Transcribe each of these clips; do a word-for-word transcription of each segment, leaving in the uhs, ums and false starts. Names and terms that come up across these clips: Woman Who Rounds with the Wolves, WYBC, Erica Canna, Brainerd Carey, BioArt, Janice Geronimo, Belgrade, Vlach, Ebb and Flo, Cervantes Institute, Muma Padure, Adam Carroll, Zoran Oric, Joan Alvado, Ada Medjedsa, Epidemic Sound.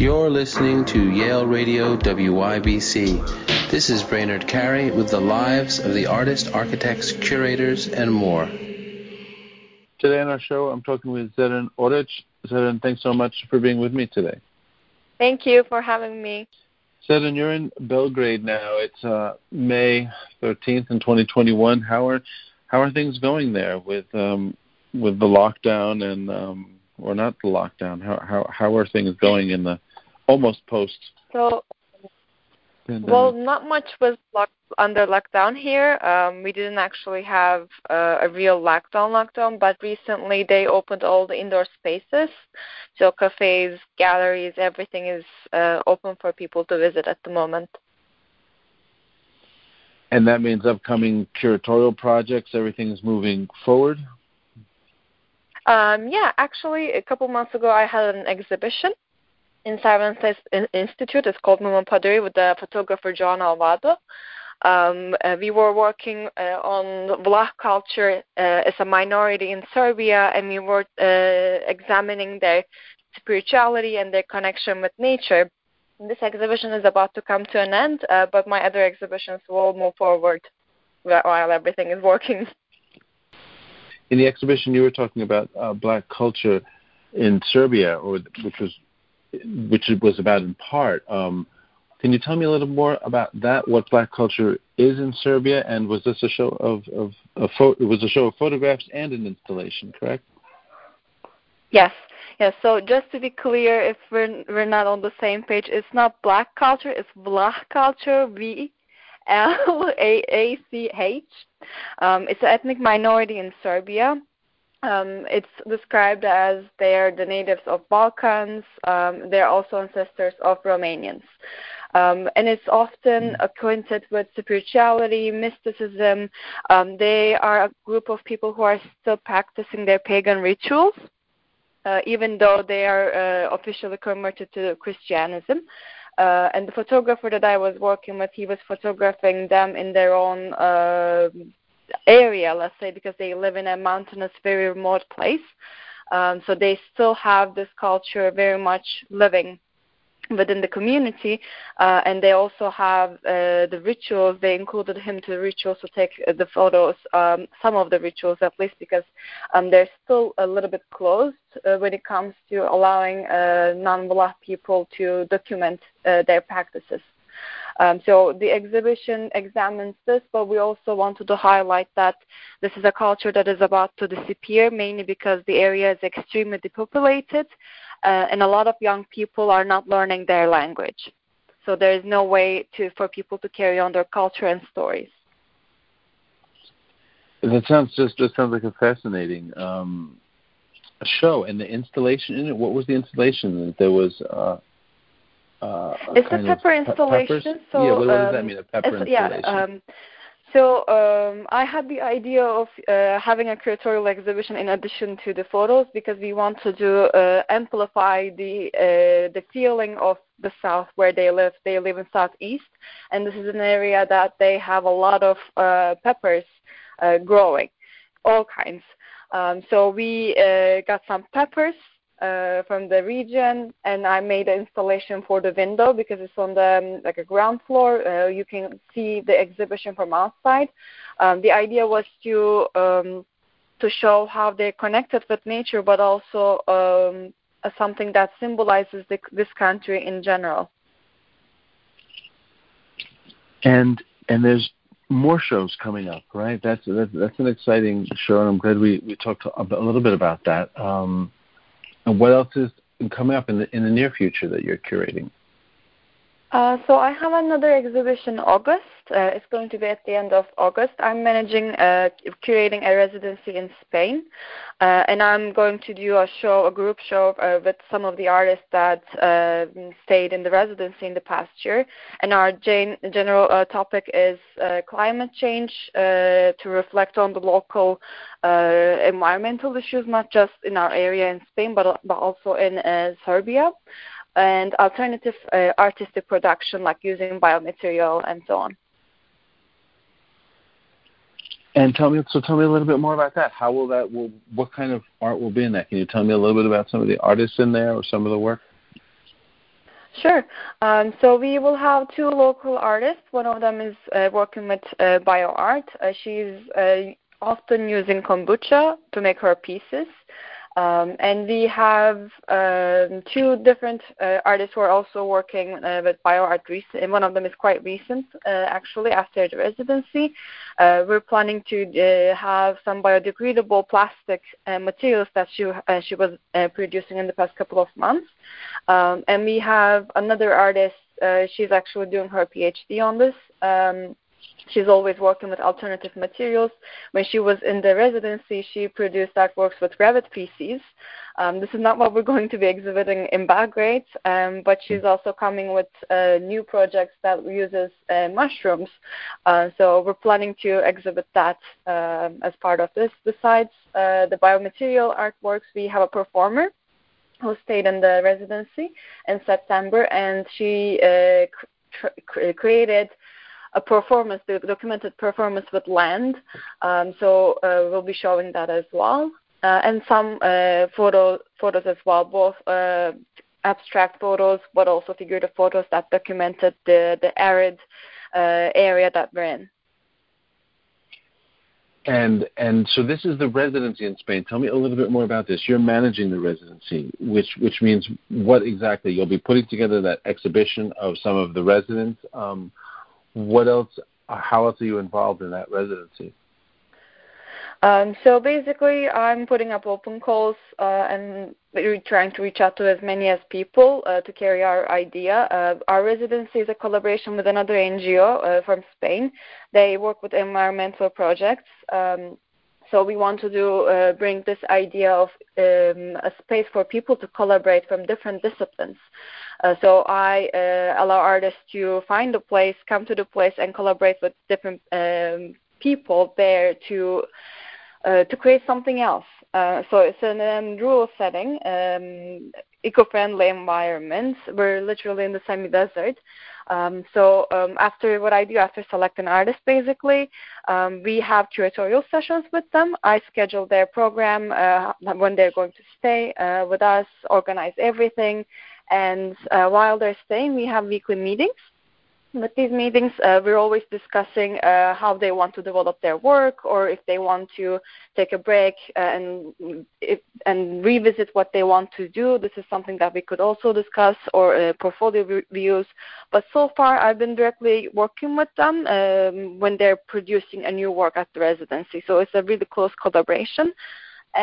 You're listening to Yale Radio W Y B C. This is Brainerd Carey with the lives of the artists, architects, curators, and more. Today on our show, I'm talking with Zoran Oric. Zoran, thanks so much for being with me today. Thank you for having me. Zoran, you're in Belgrade now. It's uh, May thirteenth in twenty twenty-one. How are how are things going there with um, with the lockdown and um, or not the lockdown? How how how are things going in the almost post? So, pandemic? Well, not much was locked under lockdown here. Um, we didn't actually have uh, a real lockdown lockdown, but recently they opened all the indoor spaces. So cafes, galleries, everything is uh, open for people to visit at the moment. And that means upcoming curatorial projects, everything's moving forward? Um, yeah, actually, a couple months ago I had an exhibition in Cervantes Institute. It's called Muma Padure with the photographer Joan Alvado. Um, uh, we were working uh, on Vlach culture uh, as a minority in Serbia, and we were uh, examining their spirituality and their connection with nature. This exhibition is about to come to an end, uh, but my other exhibitions will move forward while everything is working. In the exhibition you were talking about uh, Black culture in Serbia, or which was which it was about in part. Um, can you tell me a little more about that, what Black culture is in Serbia? And was this a show of, of a pho- it was a show of photographs and an installation, correct? Yes. Yes. So just to be clear, if we're, we're not on the same page, it's not Black culture, it's Vlach culture, V L A C H. Um, it's an ethnic minority in Serbia. Um, it's described as they are the natives of Balkans. Um, they're also ancestors of Romanians. Um, and it's often acquainted with spirituality, mysticism. Um, they are a group of people who are still practicing their pagan rituals, uh, even though they are uh, officially converted to Christianism. Uh, and the photographer that I was working with, he was photographing them in their own uh area, let's say, because they live in a mountainous, very remote place. Um, so they still have this culture very much living within the community, uh, and they also have uh, the rituals. They included him to the rituals to take uh, the photos, um, some of the rituals at least, because um, they're still a little bit closed uh, when it comes to allowing uh, non-Vlach people to document uh, their practices. Um, so the exhibition examines this, but we also wanted to highlight that this is a culture that is about to disappear, mainly because the area is extremely depopulated, uh, and a lot of young people are not learning their language. So there is no way to for people to carry on their culture and stories. That sounds just that sounds like a fascinating um, show. And the installation in it, what was the installation? There was... Uh... Uh, it's a pepper installation. Pe- so, yeah, what, what um, does that mean, a pepper installation? Yeah, um, so um, I had the idea of uh, having a curatorial exhibition in addition to the photos because we want to do, uh, amplify the uh, the feeling of the South where they live. They live in Southeast, and this is an area that they have a lot of uh, peppers uh, growing, all kinds. Um, so we uh, got some peppers Uh, from the region, and I made an installation for the window because it's on the um, like a ground floor. Uh, you can see the exhibition from outside. Um, the idea was to um, to show how they're connected with nature, but also um, uh, something that symbolizes the, this country in general. And and there's more shows coming up, right? That's that's, that's an exciting show, and I'm glad we we talked a, a little bit about that. Um, And what else is coming up in the in the near future that you're curating? Uh, so I have another exhibition in August. Uh, it's going to be at the end of August. I'm managing uh, curating a residency in Spain, uh, and I'm going to do a show, a group show uh, with some of the artists that uh, stayed in the residency in the past year. And our gen- general uh, topic is uh, climate change, uh, to reflect on the local uh, environmental issues, not just in our area in Spain, but but also in uh, Serbia. And alternative uh, artistic production, like using biomaterial and so on. And tell me, so tell me a little bit more about that. How will that? Will, what kind of art will be in that? Can you tell me a little bit about some of the artists in there or some of the work? Sure. Um, so we will have two local artists. One of them is uh, working with uh, BioArt. Uh, she's uh, often using kombucha to make her pieces. Um, and we have uh, two different uh, artists who are also working uh, with BioArt recently. One of them is quite recent, uh, actually, after the residency. Uh, we're planning to uh, have some biodegradable plastic uh, materials that she, uh, she was uh, producing in the past couple of months. Um, and we have another artist. Uh, she's actually doing her PhD on this. Um, She's always working with alternative materials. When she was in the residency, she produced artworks with rabbit feces. Um, this is not what we're going to be exhibiting in Belgrade, um, but she's also coming with uh, new projects that uses uh, mushrooms. Uh, so we're planning to exhibit that um, as part of this. Besides uh, the biomaterial artworks, we have a performer who stayed in the residency in September, and she uh, cr- created a performance, the documented performance with land. Um, so uh, we'll be showing that as well. Uh, and some uh, photo, photos as well, both uh, abstract photos, but also figurative photos that documented the, the arid uh, area that we're in. And and so this is the residency in Spain. Tell me a little bit more about this. You're managing the residency, which which means what exactly? You'll be putting together that exhibition of some of the residents. Um, What else, how else are you involved in that residency? Um, so basically, I'm putting up open calls uh, and we're trying to reach out to as many as people uh, to carry our idea. Uh, our residency is a collaboration with another N G O uh, from Spain. They work with environmental projects. Um, So we want to do, uh, bring this idea of um, a space for people to collaborate from different disciplines. Uh, so I uh, allow artists to find a place, come to the place, and collaborate with different um, people there to uh, to create something else. Uh, so it's in a um, rural setting, um, eco-friendly environment. We're literally in the semi-desert. Um, so um, after what I do, after selecting artists, basically, um, we have curatorial sessions with them. I schedule their program, uh, when they're going to stay uh, with us, organize everything. And uh, while they're staying, we have weekly meetings. With these meetings, uh, we're always discussing uh, how they want to develop their work, or if they want to take a break and if, and revisit what they want to do. This is something that we could also discuss, or uh, portfolio reviews. But so far, I've been directly working with them um, when they're producing a new work at the residency. So it's a really close collaboration.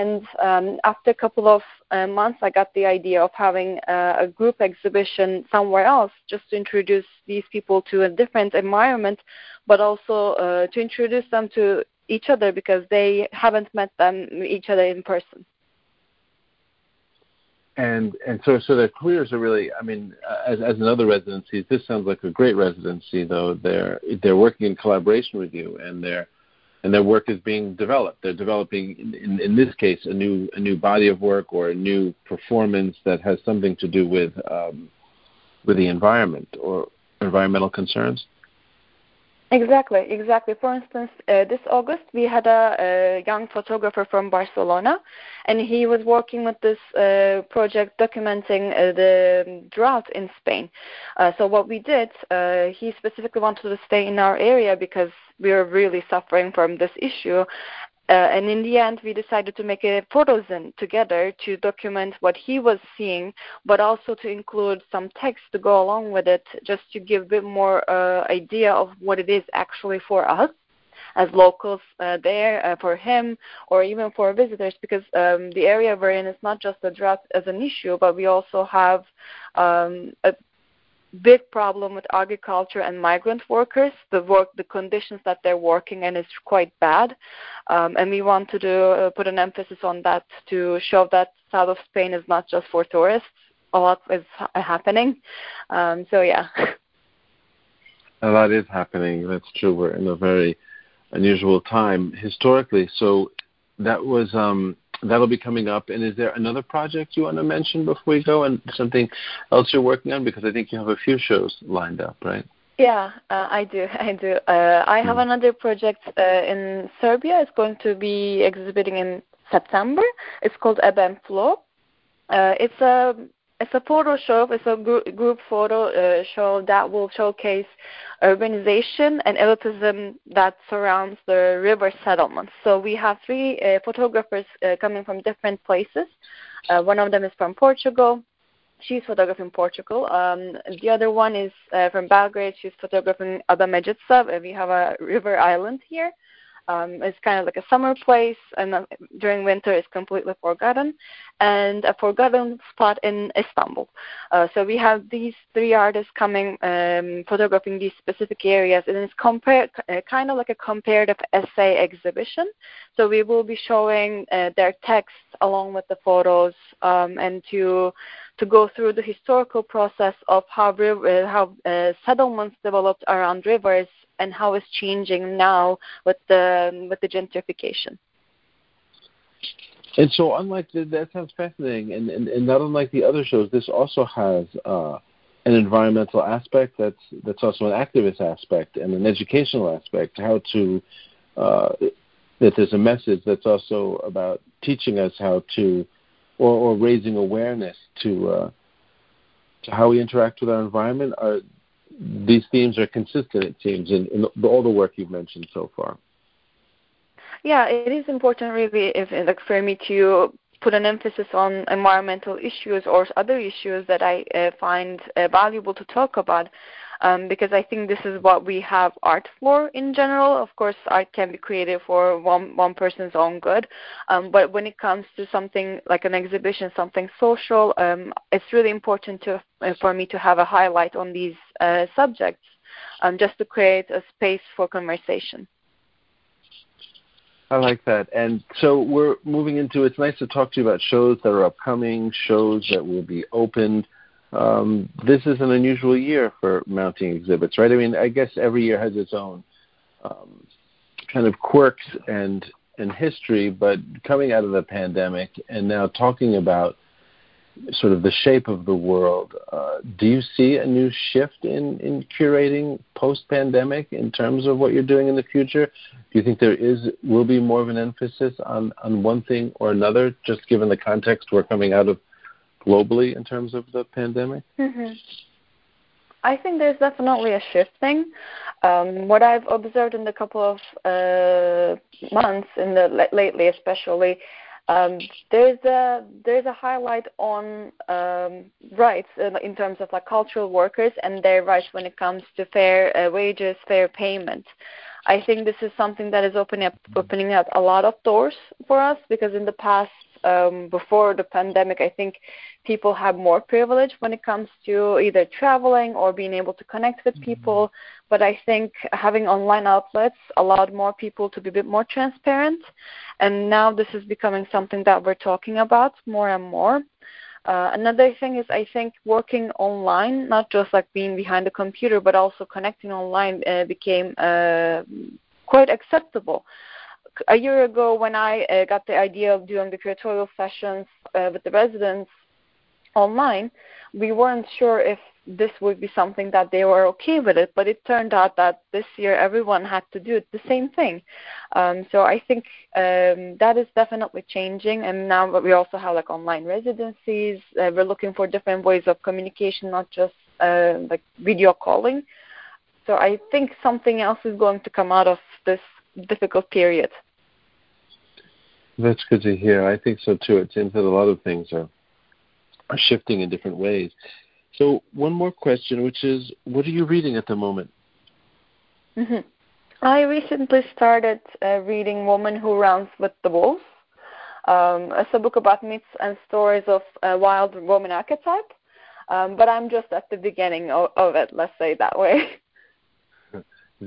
And um, after a couple of uh, months, I got the idea of having uh, a group exhibition somewhere else, just to introduce these people to a different environment, but also uh, to introduce them to each other, because they haven't met them each other in person. And and so so their careers are really, I mean, as as in other residencies, this sounds like a great residency, though. They're they're working in collaboration with you, and they're. And their work is being developed. They're developing, in, in, in this case, a new a new body of work or a new performance that has something to do with um, with the environment or environmental concerns. Exactly, exactly. For instance, uh, this August we had a, a young photographer from Barcelona, and he was working with this uh, project documenting uh, the drought in Spain. Uh, so what we did, uh, he specifically wanted to stay in our area because we were really suffering from this issue. Uh, and in the end, we decided to make a photo zine together to document what he was seeing, but also to include some text to go along with it, just to give a bit more uh, idea of what it is actually for us as locals uh, there, uh, for him, or even for visitors, because um, the area we're in is not just a drought as an issue, but we also have um, a big problem with agriculture and migrant workers, the work, the conditions that they're working in is quite bad. Um, and we want to do, uh, put an emphasis on that to show that south of Spain is not just for tourists. A lot is ha- happening. Um, so, yeah. A lot is happening. That's true. We're in a very unusual time historically. So that was... Um, That'll be coming up. And is there another project you want to mention before we go, and something else you're working on? Because I think you have a few shows lined up, right? Yeah, uh, I do. I do. Uh, I have mm-hmm. another project uh, in Serbia. It's going to be exhibiting in September. It's called Ebb and Flo. Uh, it's a it's a photo show, it's a gr- group photo uh, show that will showcase urbanization and elitism that surrounds the river settlements. So we have three uh, photographers uh, coming from different places. Uh, one of them is from Portugal. She's photographing Portugal. Um, the other one is uh, from Belgrade. She's photographing Ada Medjedsa. We have a river island here. Um, it's kind of like a summer place, and uh, during winter it's completely forgotten, and a forgotten spot in Istanbul. Uh, so we have these three artists coming, um, photographing these specific areas, and it's compared, uh, kind of like a comparative essay exhibition. So we will be showing uh, their texts along with the photos, um, and to to go through the historical process of how, river, how uh, settlements developed around rivers, and how it's changing now with the with the gentrification. And so, unlike the, that sounds fascinating, and, and, and not unlike the other shows, this also has uh, an environmental aspect that's that's also an activist aspect and an educational aspect. How to uh, that there's a message that's also about teaching us how to, or, or raising awareness to uh, to how we interact with our environment. Are, These themes are consistent, it seems, in, in all the work you've mentioned so far. Yeah, it is important, really, if, like, for me to put an emphasis on environmental issues or other issues that I uh, find uh, valuable to talk about, um, because I think this is what we have art for in general. Of course, art can be created for one, one person's own good, um, but when it comes to something like an exhibition, something social, um, it's really important to, uh, for me to have a highlight on these uh, subjects, um, just to create a space for conversation. I like that. And so we're moving into, it's nice to talk to you about shows that are upcoming, shows that will be opened. Um, this is an unusual year for mounting exhibits, right? I mean, I guess every year has its own um, kind of quirks and, and history, but coming out of the pandemic and now talking about sort of the shape of the world, uh, do you see a new shift in, in curating post-pandemic in terms of what you're doing in the future? Do you think there is will be more of an emphasis on, on one thing or another, just given the context we're coming out of globally in terms of the pandemic? Mm-hmm. I think there's definitely a shifting. Um, what I've observed in the couple of uh, months, in the lately especially, Um, there's a there's a highlight on um, rights in terms of like cultural workers and their rights when it comes to fair uh, wages, fair payment. I think this is something that is opening up opening up a lot of doors for us, because in the past, um, before the pandemic, I think people had more privilege when it comes to either traveling or being able to connect with people. But I think having online outlets allowed more people to be a bit more transparent. And now this is becoming something that we're talking about more and more. Uh, another thing is, I think working online, not just like being behind the computer, but also connecting online uh, became uh, quite acceptable. A year ago, when I uh, got the idea of doing the curatorial sessions uh, with the residents online, we weren't sure if this would be something that they were okay with it, but it turned out that this year everyone had to do the same thing. Um, so I think um, that is definitely changing, and now we also have like online residencies. Uh, we're looking for different ways of communication, not just uh, like video calling. So I think something else is going to come out of this difficult period. That's good to hear. I think so too. It seems that a lot of things are, are shifting in different ways. So one more question, which is, what are you reading at the moment? Mm-hmm. I recently started uh, reading Woman Who Rounds with the Wolves. Um, it's a book about myths and stories of a wild woman archetype, um, but I'm just at the beginning of, of it, let's say that way.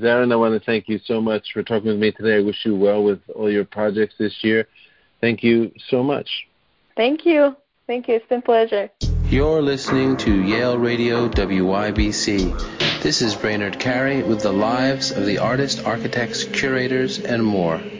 Zoran, I want to thank you so much for talking with me today. I wish you well with all your projects this year. Thank you so much. Thank you. Thank you. It's been a pleasure. You're listening to Yale Radio W Y B C. This is Brainerd Carey with the lives of the artists, architects, curators, and more.